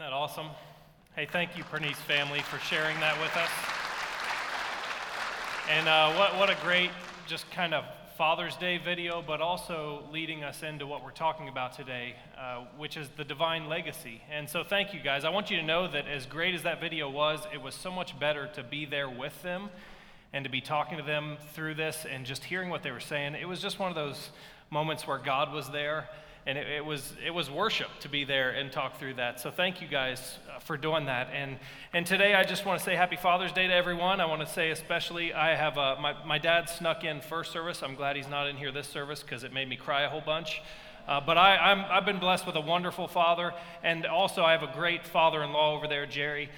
Isn't that awesome? Hey, thank you, Pernice family, for sharing that with us. And what a great just kind of Father's Day video, but also leading us into what we're talking about today, which is the Divine Legacy. And so thank you, guys. I want you to know that as great as that video was, it was so much better to be there with them and to be talking to them through this and just hearing what they were saying. It was just one of those moments where God was there, and it was worship to be there and talk through that. So thank you guys for doing that. And today I just want to say Happy Father's Day to everyone. I want to say especially I have my dad snuck in first service. I'm glad he's not in here this service because it made me cry a whole bunch. But I've been blessed with a wonderful father, and also I have a great father-in-law over there, Jerry.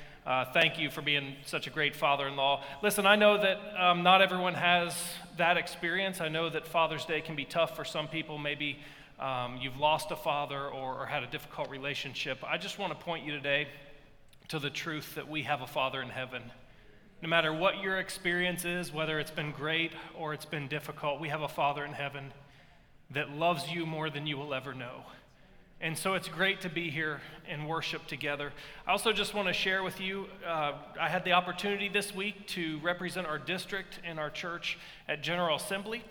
Thank you for being such a great father-in-law. Listen, I know that not everyone has that experience. I know that Father's Day can be tough for some people. Maybe you've lost a father or had a difficult relationship. I just want to point you today to the truth that we have a Father in heaven. No matter what your experience is, whether it's been great or it's been difficult, we have a Father in heaven that loves you more than you will ever know. And so it's great to be here and worship together. I also just want to share with you, I had the opportunity this week to represent our district and our church at General Assembly.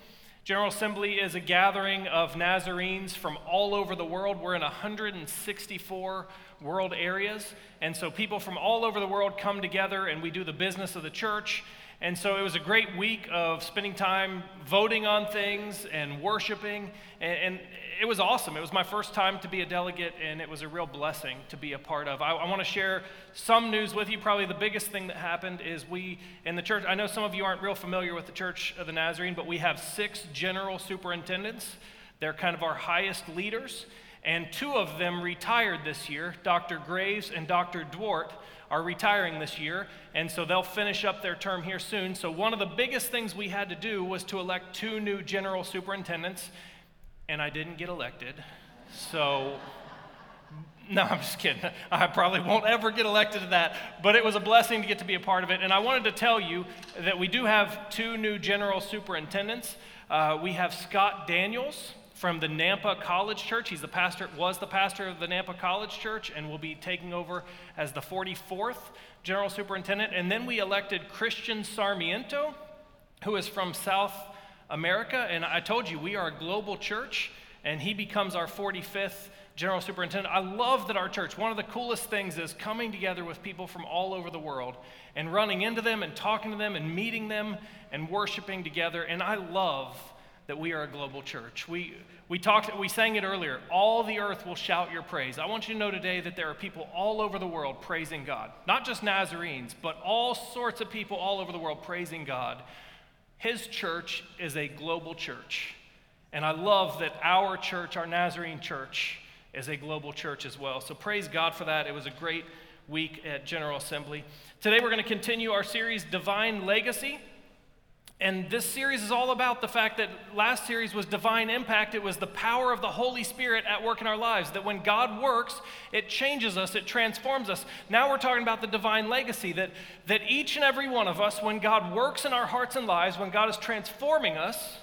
General Assembly is a gathering of Nazarenes from all over the world. We're in 164 world areas. And so people from all over the world come together and we do the business of the church. And so it was a great week of spending time voting on things and worshiping, and it was awesome. It was my first time to be a delegate, and it was a real blessing to be a part of. I want to share some news with you. Probably the biggest thing that happened is we, in the church, I know some of you aren't real familiar with the Church of the Nazarene, but we have 6 general superintendents. They're kind of our highest leaders, and 2 of them retired this year, Dr. Graves and Dr. Dwart, are retiring this year, and so they'll finish up their term here soon. So one of the biggest things we had to do was to elect 2 new general superintendents, and I didn't get elected. So, no, I'm just kidding. I probably won't ever get elected to that, but it was a blessing to get to be a part of it. And I wanted to tell you that we do have 2 new general superintendents. We have Scott Daniels from the Nampa College Church. He's was the pastor of the Nampa College Church and will be taking over as the 44th general superintendent. And then we elected Christian Sarmiento, who is from South America. And I told you, we are a global church, and he becomes our 45th general superintendent. I love that our church, one of the coolest things is coming together with people from all over the world and running into them and talking to them and meeting them and worshiping together. And I love that we are a global church. We sang it earlier, all the earth will shout your praise. I want you to know today that there are people all over the world praising God. Not just Nazarenes, but all sorts of people all over the world praising God. His church is a global church. And I love that our church, our Nazarene church, is a global church as well. So praise God for that. It was a great week at General Assembly. Today we're going to continue our series, Divine Legacy. And this series is all about the fact that last series was Divine Impact. It was the power of the Holy Spirit at work in our lives, that when God works, it changes us, it transforms us. Now we're talking about the Divine Legacy, that each and every one of us, when God works in our hearts and lives, when God is transforming us,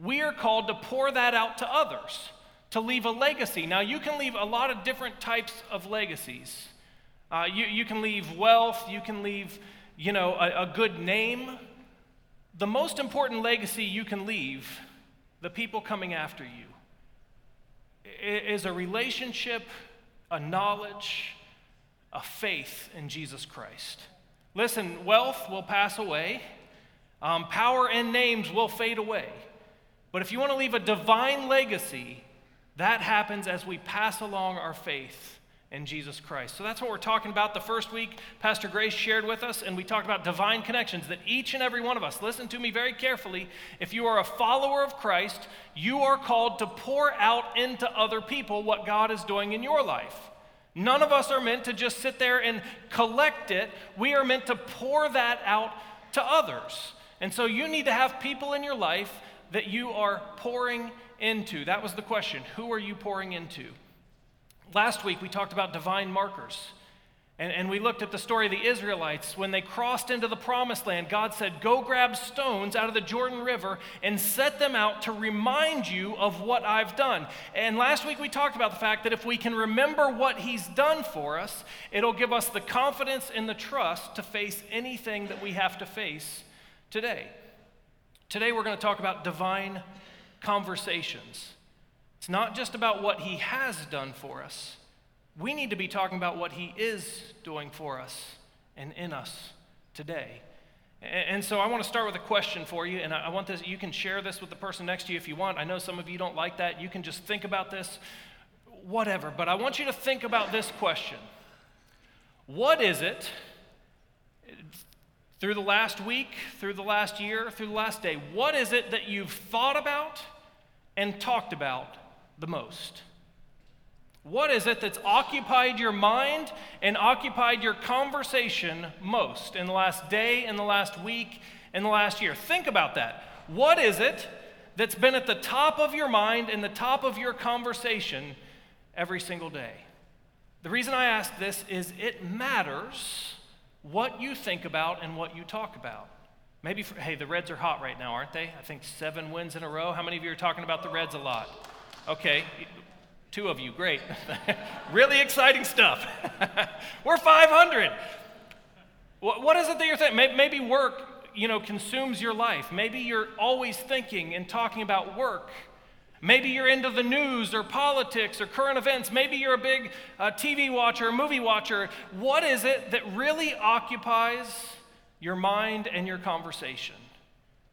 we are called to pour that out to others, to leave a legacy. Now you can leave a lot of different types of legacies. You can leave wealth, you can leave, a good name. The most important legacy you can leave the people coming after you is a relationship, a knowledge, a faith in Jesus Christ. Listen, wealth will pass away. Power and names will fade away. But if you want to leave a divine legacy, that happens as we pass along our faith in Jesus Christ. So that's what we're talking about. The first week, Pastor Grace shared with us, and we talked about divine connections, that each and every one of us, listen to me very carefully, if you are a follower of Christ, you are called to pour out into other people what God is doing in your life. None of us are meant to just sit there and collect it. We are meant to pour that out to others. And so you need to have people in your life that you are pouring into. That was the question. Who are you pouring into? Last week, we talked about divine markers, And we looked at the story of the Israelites. When they crossed into the Promised Land, God said, go grab stones out of the Jordan River and set them out to remind you of what I've done. And last week we talked about the fact that if we can remember what he's done for us, it'll give us the confidence and the trust to face anything that we have to face today. Today we're going to talk about divine conversations. It's not just about what he has done for us. We need to be talking about what he is doing for us and in us today. And so I want to start with a question for you, and I want this, you can share this with the person next to you if you want. I know some of you don't like that. You can just think about this, whatever. But I want you to think about this question. What is it, through the last week, through the last year, through the last day, what is it that you've thought about and talked about the most? What is it that's occupied your mind and occupied your conversation most in the last day, in the last week, in the last year? Think about that. What is it that's been at the top of your mind and the top of your conversation every single day? The reason I ask this is it matters what you think about and what you talk about. Maybe, hey, the Reds are hot right now, aren't they? I think 7 wins in a row. How many of you are talking about the Reds a lot? Okay. 2 of you, great. Really exciting stuff. We're 500. What is it that you're thinking? Maybe work, consumes your life. Maybe you're always thinking and talking about work. Maybe you're into the news or politics or current events. Maybe you're a big TV watcher, movie watcher. What is it that really occupies your mind and your conversation?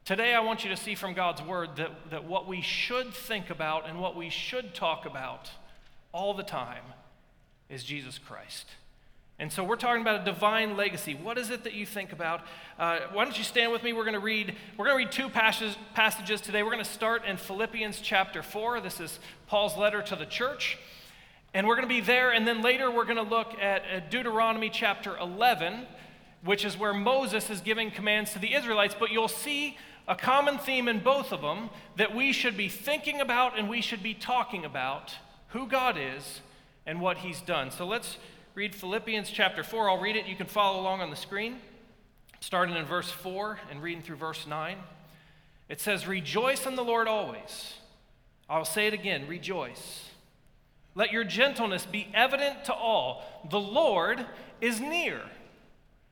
Today, I want you to see from God's word that what we should think about and what we should talk about all the time is Jesus Christ. And so we're talking about a divine legacy. What is it that you think about? Why don't you stand with me? We're going to read 2 passages today. We're going to start in Philippians chapter 4. This is Paul's letter to the church. And we're going to be there, and then later we're going to look at Deuteronomy chapter 11, which is where Moses is giving commands to the Israelites. But you'll see a common theme in both of them that we should be thinking about and we should be talking about who God is and what he's done. So let's read Philippians chapter 4. I'll read it. You can follow along on the screen, starting in verse 4 and reading through verse 9. It says, "Rejoice in the Lord always." I'll say it again, rejoice. "Let your gentleness be evident to all. The Lord is near.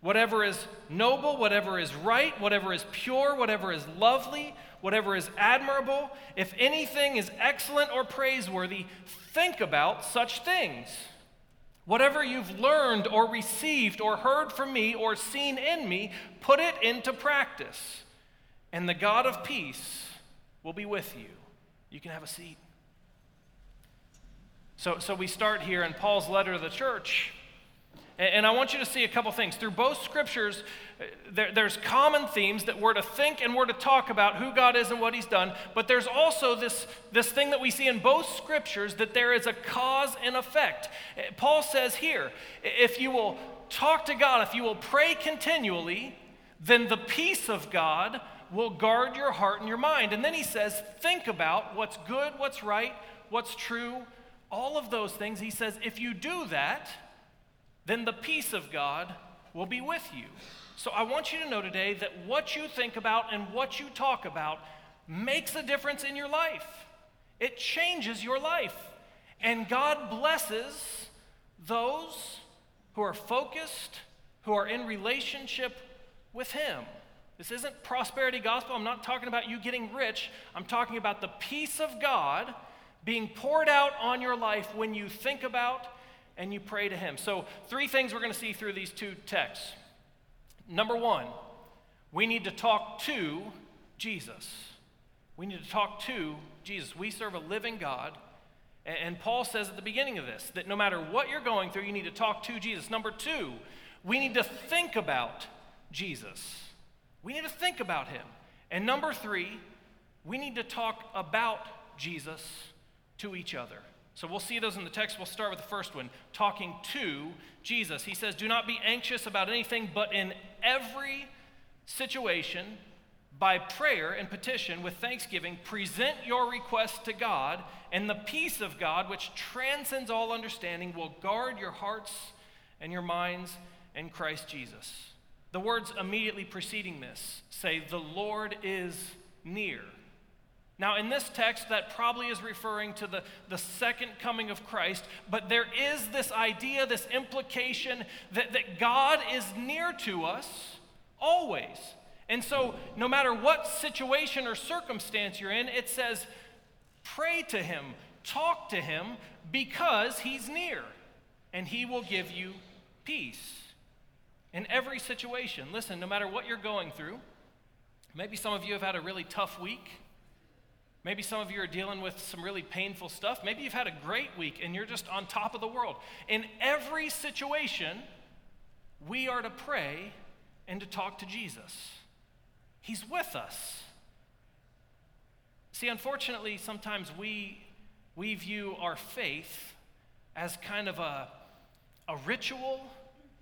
whatever is noble, whatever is right, whatever is pure, whatever is lovely, whatever is admirable, if anything is excellent or praiseworthy, think about such things. Whatever you've learned or received or heard from me or seen in me, put it into practice, and the God of peace will be with you." You can have a seat. So we start here in Paul's letter to the church. And I want you to see a couple things. Through both scriptures, there's common themes that we're to think and we're to talk about who God is and what he's done. But there's also this thing that we see in both scriptures, that there is a cause and effect. Paul says here, if you will talk to God, if you will pray continually, then the peace of God will guard your heart and your mind. And then he says, think about what's good, what's right, what's true, all of those things. He says, if you do that, then the peace of God will be with you. So I want you to know today that what you think about and what you talk about makes a difference in your life. It changes your life. And God blesses those who are focused, who are in relationship with him. This isn't prosperity gospel. I'm not talking about you getting rich. I'm talking about the peace of God being poured out on your life when you think about and you pray to him. So 3 things we're going to see through these 2 texts. Number 1, we need to talk to Jesus. We need to talk to Jesus. We serve a living God. And Paul says at the beginning of this, that no matter what you're going through, you need to talk to Jesus. Number 2, we need to think about Jesus. We need to think about him. And number three, we need to talk about Jesus to each other. So we'll see those in the text. We'll start with the first one, talking to Jesus. He says, do not be anxious about anything, but in every situation, by prayer and petition with thanksgiving, present your requests to God, and the peace of God, which transcends all understanding, will guard your hearts and your minds in Christ Jesus. The words immediately preceding this say, the Lord is near. Now, in this text, that probably is referring to the second coming of Christ, but there is this idea, this implication that God is near to us always. And so, no matter what situation or circumstance you're in, it says, pray to him, talk to him, because he's near, and he will give you peace. In every situation, listen, no matter what you're going through, maybe some of you have had a really tough week. Maybe some of you are dealing with some really painful stuff. Maybe you've had a great week and you're just on top of the world. In every situation, we are to pray and to talk to Jesus. He's with us. See, unfortunately, sometimes we view our faith as kind of a ritual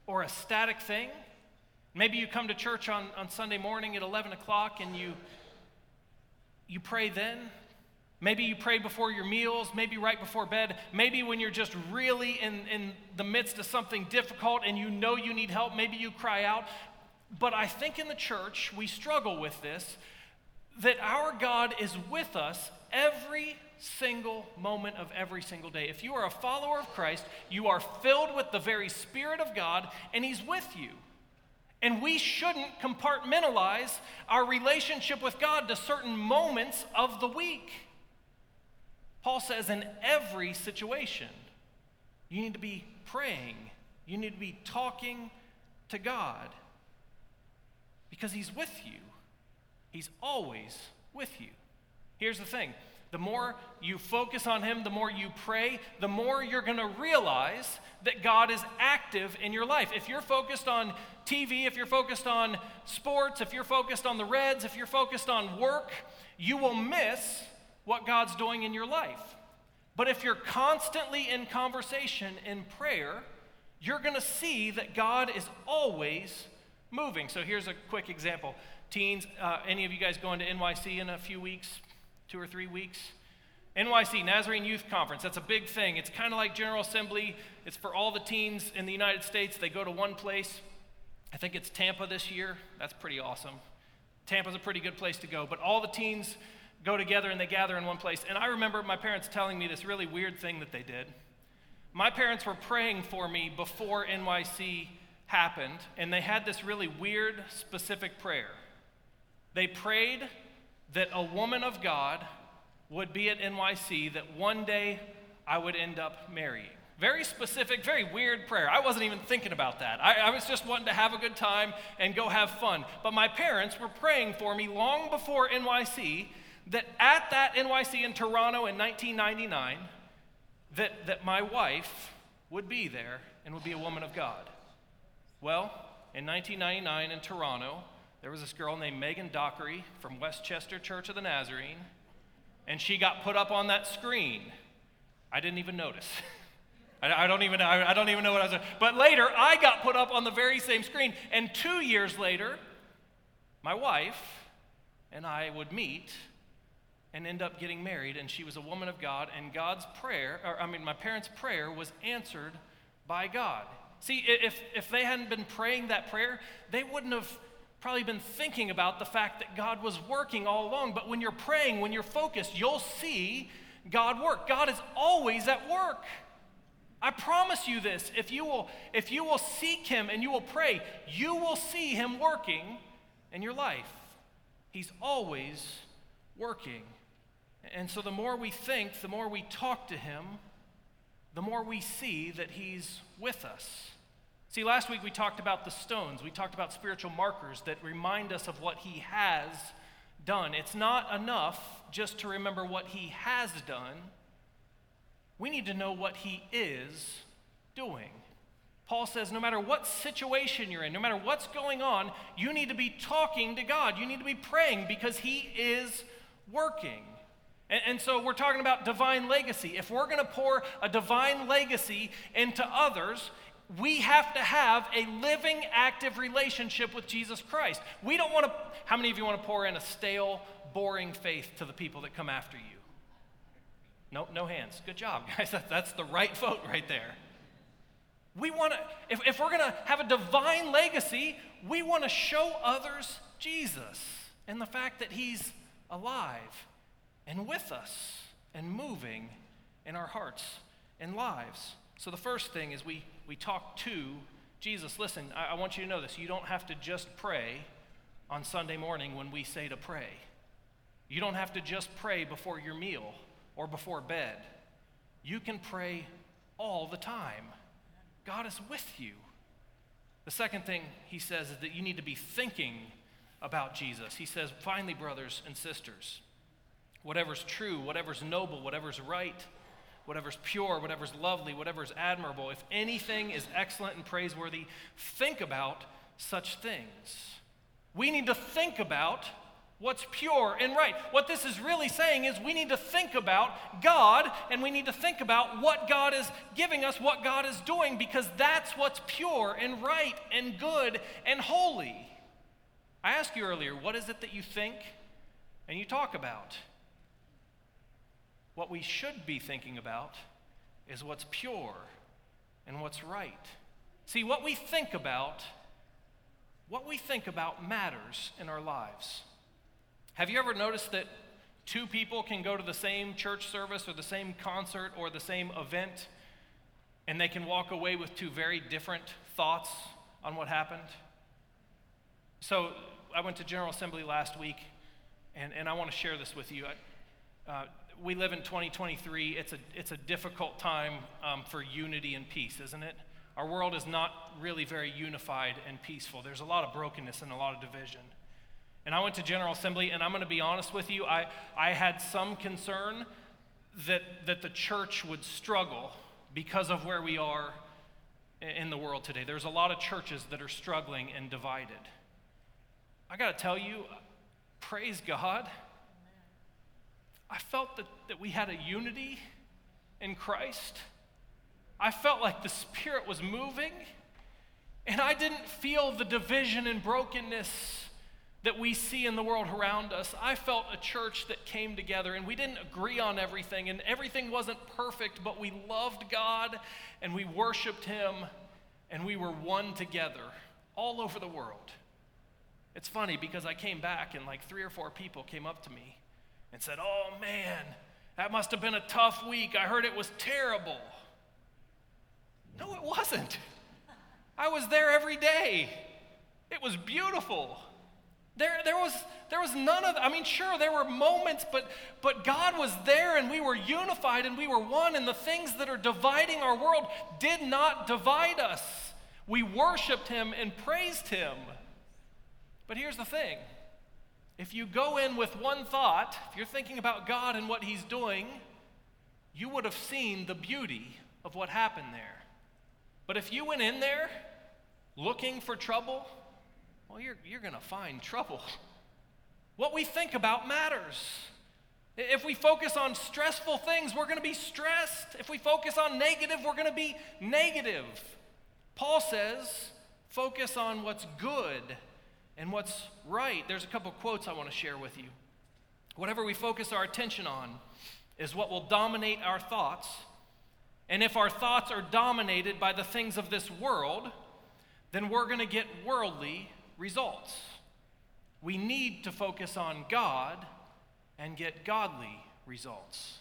or a static thing. Maybe you come to church on Sunday morning at 11 o'clock and you pray then. Maybe you pray before your meals, maybe right before bed, maybe when you're just really in the midst of something difficult and you know you need help, maybe you cry out. But I think in the church, we struggle with this, that our God is with us every single moment of every single day. If you are a follower of Christ, you are filled with the very Spirit of God, and he's with you. And we shouldn't compartmentalize our relationship with God to certain moments of the week. Paul says in every situation, you need to be praying. You need to be talking to God, because he's with you. He's always with you. Here's the thing. The more you focus on him, the more you pray, the more you're going to realize that God is active in your life. If you're focused on TV, if you're focused on sports, if you're focused on the Reds, if you're focused on work, you will miss what God's doing in your life. But if you're constantly in conversation, in prayer, you're going to see that God is always moving. So here's a quick example. Teens, any of you guys going to NYC in a few weeks? 2 or 3 weeks. NYC, Nazarene Youth Conference, that's a big thing. It's kind of like General Assembly. It's for all the teens in the United States. They go to one place. I think it's Tampa this year. That's pretty awesome. Tampa's a pretty good place to go. But all the teens go together and they gather in one place. And I remember my parents telling me this really weird thing that they did. My parents were praying for me before NYC happened, and they had this really weird, specific prayer. They prayed that a woman of God would be at NYC, that one day I would end up marrying. Very specific, very weird prayer. I wasn't even thinking about that. I was just wanting to have a good time and go have fun. But my parents were praying for me long before NYC, that at that NYC in Toronto in 1999, that my wife would be there and would be a woman of God. Well, in 1999 in Toronto, there was this girl named Megan Dockery from Westchester Church of the Nazarene, and she got put up on that screen. I didn't even notice. I don't even know what I was doing. But later, I got put up on the very same screen, and 2 years later, my wife and I would meet and end up getting married, and she was a woman of God, and my parents' prayer was answered by God. See, if they hadn't been praying that prayer, they wouldn't have probably been thinking about the fact that God was working all along. But when you're praying, when you're focused, you'll see God work. God is always at work. I promise you this. If you will seek him and you will pray, you will see him working in your life. He's always working. And so the more we think, the more we talk to him, the more we see that he's with us. See, last week we talked about the stones. We talked about spiritual markers that remind us of what he has done. It's not enough just to remember what he has done. We need to know what he is doing. Paul says no matter what situation you're in, no matter what's going on, you need to be talking to God. You need to be praying because he is working. And so we're talking about divine legacy. If we're going to pour a divine legacy into others, we have to have a living, active relationship with Jesus Christ. We don't want to, how many of you want to pour in a stale, boring faith to the people that come after you? Nope, no hands. Good job, guys. That's the right vote right there. We want to, if we're going to have a divine legacy, we want to show others Jesus and the fact that he's alive and with us and moving in our hearts and lives. So the first thing is we talk to Jesus. Listen, I want you to know this. You don't have to just pray on Sunday morning when we say to pray. You don't have to just pray before your meal or before bed. You can pray all the time. God is with you. The second thing he says is that you need to be thinking about Jesus. He says, finally, brothers and sisters, whatever's true, whatever's noble, whatever's right, whatever's pure, whatever's lovely, whatever's admirable, if anything is excellent and praiseworthy, think about such things. We need to think about what's pure and right. What this is really saying is we need to think about God, and we need to think about what God is giving us, what God is doing, because that's what's pure and right and good and holy. I asked you earlier, what is it that you think and you talk about? What we should be thinking about is what's pure and what's right. See, what we think about matters in our lives. Have you ever noticed that two people can go to the same church service or the same concert or the same event, and they can walk away with two very different thoughts on what happened? So I went to General Assembly last week, and I want to share this with you. We live in 2023. It's a difficult time for unity and peace, isn't it? Our world is not really very unified and peaceful. There's a lot of brokenness and a lot of division. And I went to General Assembly, and I'm going to be honest with you. I had some concern that the church would struggle because of where we are in the world today. There's a lot of churches that are struggling and divided. I got to tell you, praise God. I felt that we had a unity in Christ. I felt like the Spirit was moving, and I didn't feel the division and brokenness that we see in the world around us. I felt a church that came together, and we didn't agree on everything, and everything wasn't perfect, but we loved God, and we worshiped Him, and we were one together all over the world. It's funny because I came back, and like 3 or 4 people came up to me and said, "Oh man, that must have been a tough week. I heard it was terrible." No, it wasn't. I was there every day. It was beautiful. There was none of, I mean, sure, there were moments, but God was there, and we were unified, and we were one, and the things that are dividing our world did not divide us. We worshiped Him and praised Him. But here's the thing. If you go in with one thought, if you're thinking about God and what He's doing, you would have seen the beauty of what happened there. But if you went in there looking for trouble, well, you're going to find trouble. What we think about matters. If we focus on stressful things, we're going to be stressed. If we focus on negative, we're going to be negative. Paul says, focus on what's good and what's right. There's a couple quotes I want to share with you. Whatever we focus our attention on is what will dominate our thoughts. And if our thoughts are dominated by the things of this world, then we're going to get worldly results. We need to focus on God and get godly results.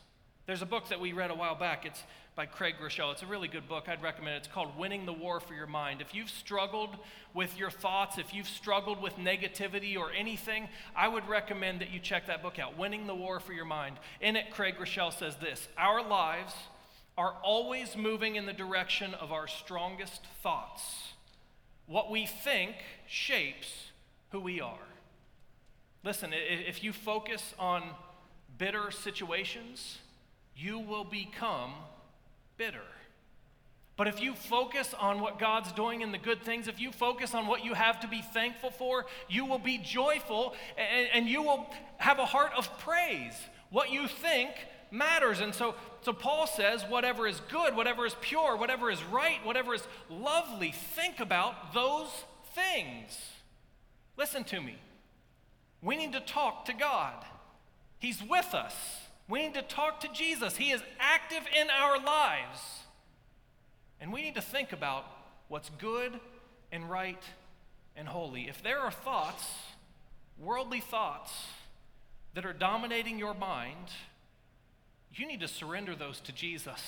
There's a book that we read a while back. It's by Craig Rochelle. It's a really good book. I'd recommend it. It's called Winning the War for Your Mind. If you've struggled with your thoughts, if you've struggled with negativity or anything, I would recommend that you check that book out, Winning the War for Your Mind. In it, Craig Rochelle says this: our lives are always moving in the direction of our strongest thoughts. What we think shapes who we are. Listen, if you focus on bitter situations, you will become bitter. But if you focus on what God's doing and the good things, if you focus on what you have to be thankful for, you will be joyful and you will have a heart of praise. What you think matters. And so Paul says, whatever is good, whatever is pure, whatever is right, whatever is lovely, think about those things. Listen to me. We need to talk to God. He's with us. We need to talk to Jesus. He is active in our lives. And we need to think about what's good and right and holy. If there are thoughts, worldly thoughts, that are dominating your mind, you need to surrender those to Jesus.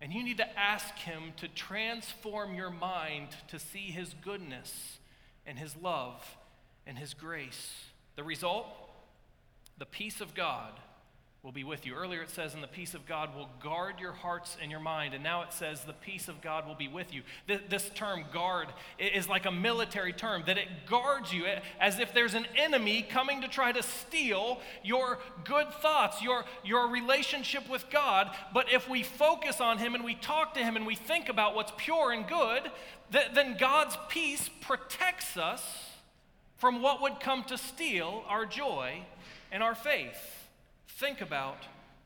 And you need to ask him to transform your mind to see his goodness and his love and his grace. The result? The peace of God will be with you. Earlier it says, and the peace of God will guard your hearts and your mind. And now it says, the peace of God will be with you. This term, guard, is like a military term, that it guards you as if there's an enemy coming to try to steal your good thoughts, your relationship with God. But if we focus on him and we talk to him and we think about what's pure and good, then God's peace protects us from what would come to steal our joy and our faith. Think about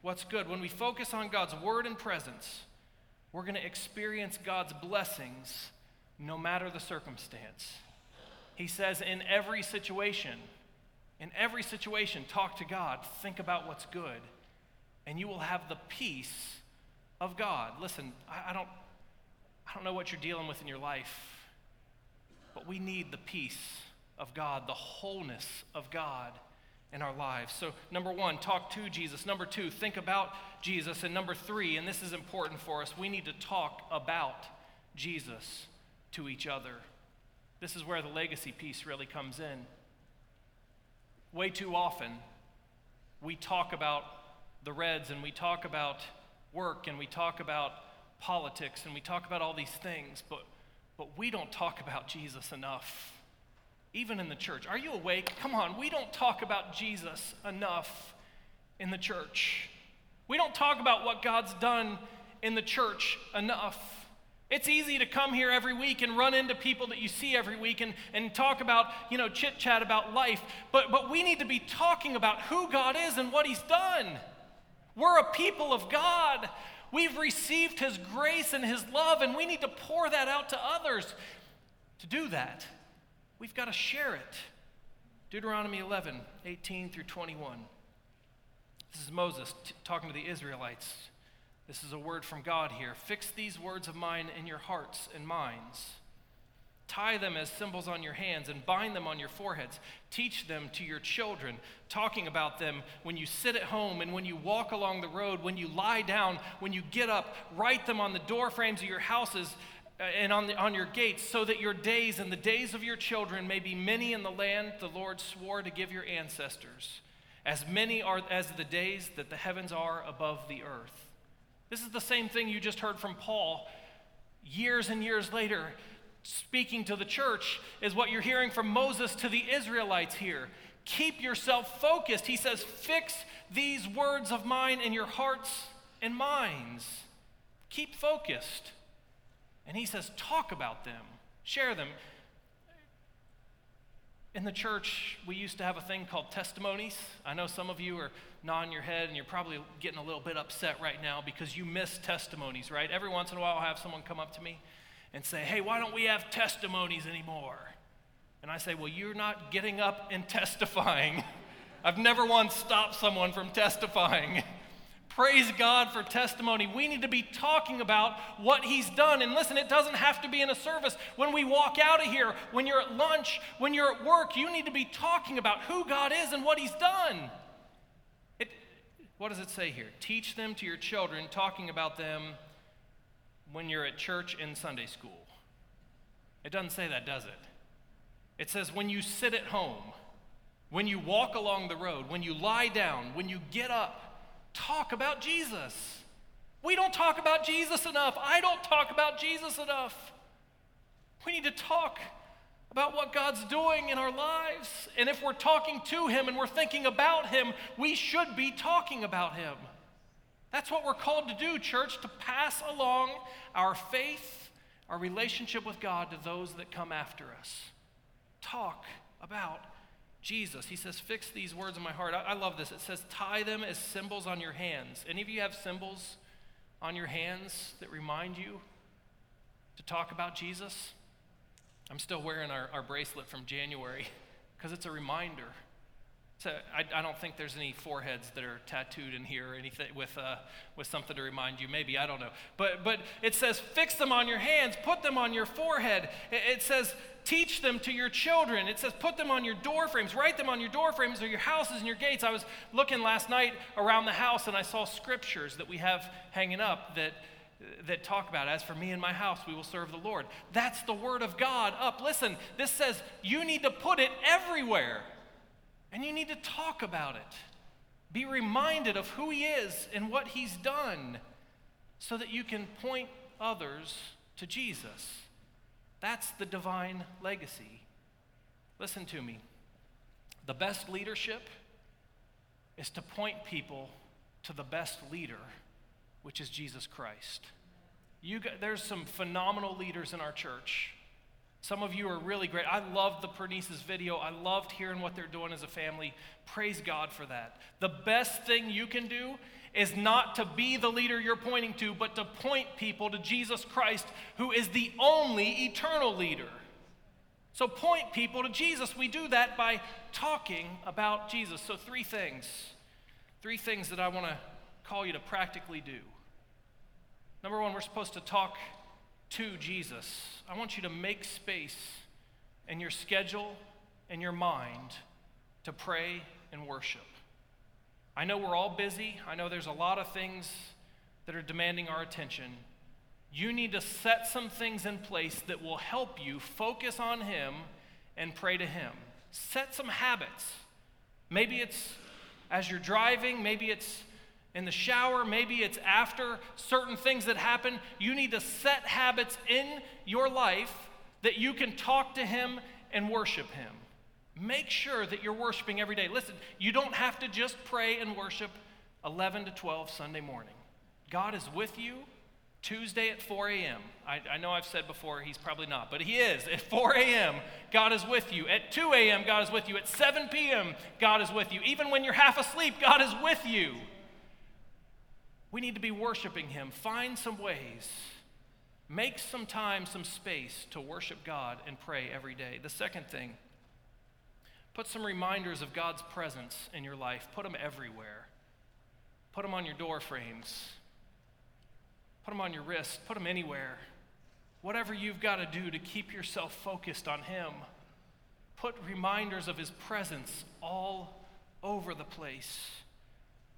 what's good. When we focus on God's word and presence, we're going to experience God's blessings no matter the circumstance. He says in every situation, talk to God, think about what's good, and you will have the peace of God. Listen, I don't know what you're dealing with in your life, but we need the peace of God, the wholeness of God in our lives. So, number one, talk to Jesus. Number two, think about Jesus. And number three, and this is important for us, we need to talk about Jesus to each other. This is where the legacy piece really comes in. Way too often, we talk about the Reds, and we talk about work, and we talk about politics, and we talk about all these things, but we don't talk about Jesus enough. Even in the church. Are you awake? Come on, we don't talk about Jesus enough in the church. We don't talk about what God's done in the church enough. It's easy to come here every week and run into people that you see every week and talk about, chit-chat about life. But we need to be talking about who God is and what he's done. We're a people of God. We've received his grace and his love, and we need to pour that out to others. To do that, we've got to share it. Deuteronomy 11, 18 through 21. This is Moses talking to the Israelites. This is a word from God here. Fix these words of mine in your hearts and minds. Tie them as symbols on your hands and bind them on your foreheads. Teach them to your children, talking about them when you sit at home and when you walk along the road, when you lie down, when you get up. Write them on the door frames of your houses and on your gates, so that your days and the days of your children may be many in the land the Lord swore to give your ancestors, as many are as the days that the heavens are above the earth. This is the same thing you just heard from Paul years and years later, speaking to the church, is what you're hearing from Moses to the Israelites here. Keep yourself focused. He says, fix these words of mine in your hearts and minds. Keep focused. And he says, talk about them, share them. In the church, we used to have a thing called testimonies. I know some of you are nodding your head, and you're probably getting a little bit upset right now because you miss testimonies, right? Every once in a while, I'll have someone come up to me and say, hey, why don't we have testimonies anymore? And I say, well, you're not getting up and testifying. I've never once stopped someone from testifying. Praise God for testimony. We need to be talking about what he's done. And listen, it doesn't have to be in a service. When we walk out of here, when you're at lunch, when you're at work, you need to be talking about who God is and what he's done. What does it say here? Teach them to your children, talking about them when you're at church and Sunday school. It doesn't say that, does it? It says when you sit at home, when you walk along the road, when you lie down, when you get up. Talk about Jesus. We don't talk about Jesus enough. I don't talk about Jesus enough. We need to talk about what God's doing in our lives. And if we're talking to him and we're thinking about him, we should be talking about him. That's what we're called to do, church, to pass along our faith, our relationship with God to those that come after us. Talk about Jesus. He says, fix these words in my heart. I love this. It says, tie them as symbols on your hands. Any of you have symbols on your hands that remind you to talk about Jesus? I'm still wearing our bracelet from January because it's a reminder. So I don't think there's any foreheads that are tattooed in here or anything with something to remind you. Maybe, I don't know. But it says, fix them on your hands. Put them on your forehead. It says, teach them to your children. It says, put them on your door frames. Write them on your door frames or your houses and your gates. I was looking last night around the house, and I saw scriptures that we have hanging up that talk about, as for me and my house, we will serve the Lord. That's the word of God up. Listen, this says you need to put it everywhere. And you need to talk about it. Be reminded of who he is and what he's done so that you can point others to Jesus. That's the divine legacy. Listen to me. The best leadership is to point people to the best leader, which is Jesus Christ. There's some phenomenal leaders in our church. Some of you are really great. I loved the Pernice's video. I loved hearing what they're doing as a family. Praise God for that. The best thing you can do is not to be the leader you're pointing to, but to point people to Jesus Christ, who is the only eternal leader. So point people to Jesus. We do that by talking about Jesus. So three things that I want to call you to practically do. Number one, we're supposed to talk to Jesus. I want you to make space in your schedule and your mind to pray and worship. I know we're all busy. I know there's a lot of things that are demanding our attention. You need to set some things in place that will help you focus on him and pray to him. Set some habits. Maybe it's as you're driving, maybe it's in the shower, maybe it's after certain things that happen. You need to set habits in your life that you can talk to him and worship him. Make sure that you're worshiping every day. Listen, you don't have to just pray and worship 11 to 12 Sunday morning. God is with you Tuesday at 4 a.m. I know I've said before he's probably not, but he is. At 4 a.m., God is with you. At 2 a.m., God is with you. At 7 p.m., God is with you. Even when you're half asleep, God is with you. We need to be worshiping him. Find some ways. Make some time, some space to worship God and pray every day. The second thing, put some reminders of God's presence in your life. Put them everywhere. Put them on your door frames. Put them on your wrist. Put them anywhere. Whatever you've got to do to keep yourself focused on him, put reminders of his presence all over the place.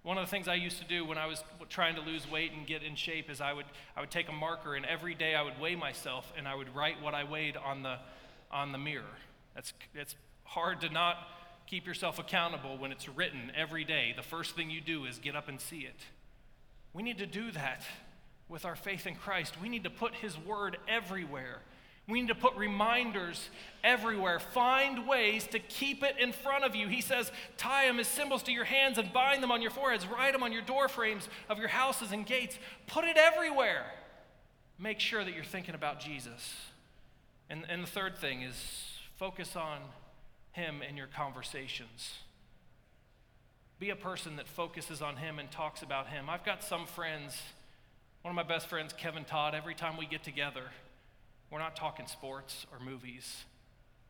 One of the things I used to do when I was trying to lose weight and get in shape is I would take a marker, and every day I would weigh myself, and I would write what I weighed on the mirror. It's hard to not keep yourself accountable when it's written every day. The first thing you do is get up and see it. We need to do that with our faith in Christ. We need to put his word everywhere. We need to put reminders everywhere. Find ways to keep it in front of you. He says, tie them as symbols to your hands and bind them on your foreheads. Write them on your door frames of your houses and gates. Put it everywhere. Make sure that you're thinking about Jesus. And the third thing is focus on him in your conversations. Be a person that focuses on him and talks about him. I've got some friends, one of my best friends, Kevin Todd, every time we get together, we're not talking sports or movies.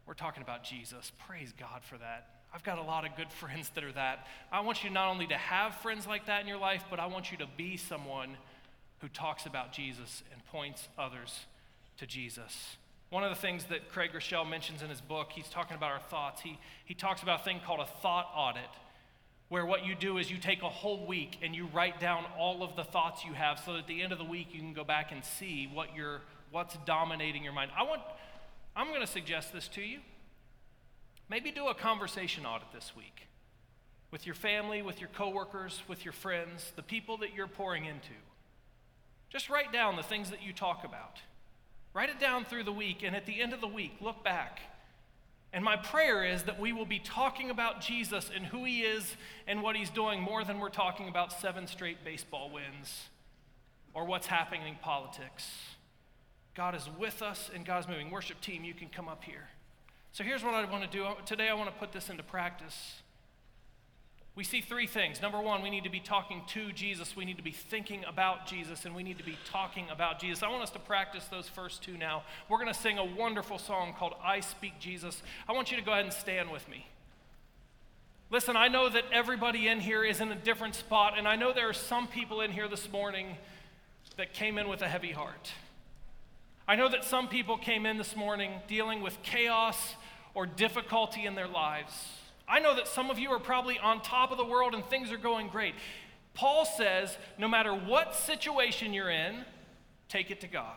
We're talking about Jesus. Praise God for that. I've got a lot of good friends that are that. I want you not only to have friends like that in your life, but I want you to be someone who talks about Jesus and points others to Jesus. One of the things that Craig Rochelle mentions in his book, he's talking about our thoughts. He talks about a thing called a thought audit, where what you do is you take a whole week and you write down all of the thoughts you have so that at the end of the week you can go back and see what's dominating your mind. I'm going to suggest this to you. Maybe do a conversation audit this week with your family, with your coworkers, with your friends, the people that you're pouring into. Just write down the things that you talk about. Write it down through the week, and at the end of the week, look back And my prayer is that we will be talking about Jesus and who he is and what he's doing more than we're talking about 7 straight baseball wins or what's happening in politics. God is with us and God is moving. Worship team, you can come up here. So here's what I want to do. Today I want to put this into practice. We see 3 things. Number 1, we need to be talking to Jesus. We need to be thinking about Jesus, and we need to be talking about Jesus. I want us to practice those first 2 now. We're going to sing a wonderful song called I Speak Jesus. I want you to go ahead and stand with me. Listen, I know that everybody in here is in a different spot, and I know there are some people in here this morning that came in with a heavy heart. I know that some people came in this morning dealing with chaos or difficulty in their lives. I know that some of you are probably on top of the world and things are going great. Paul says, no matter what situation you're in, take it to God.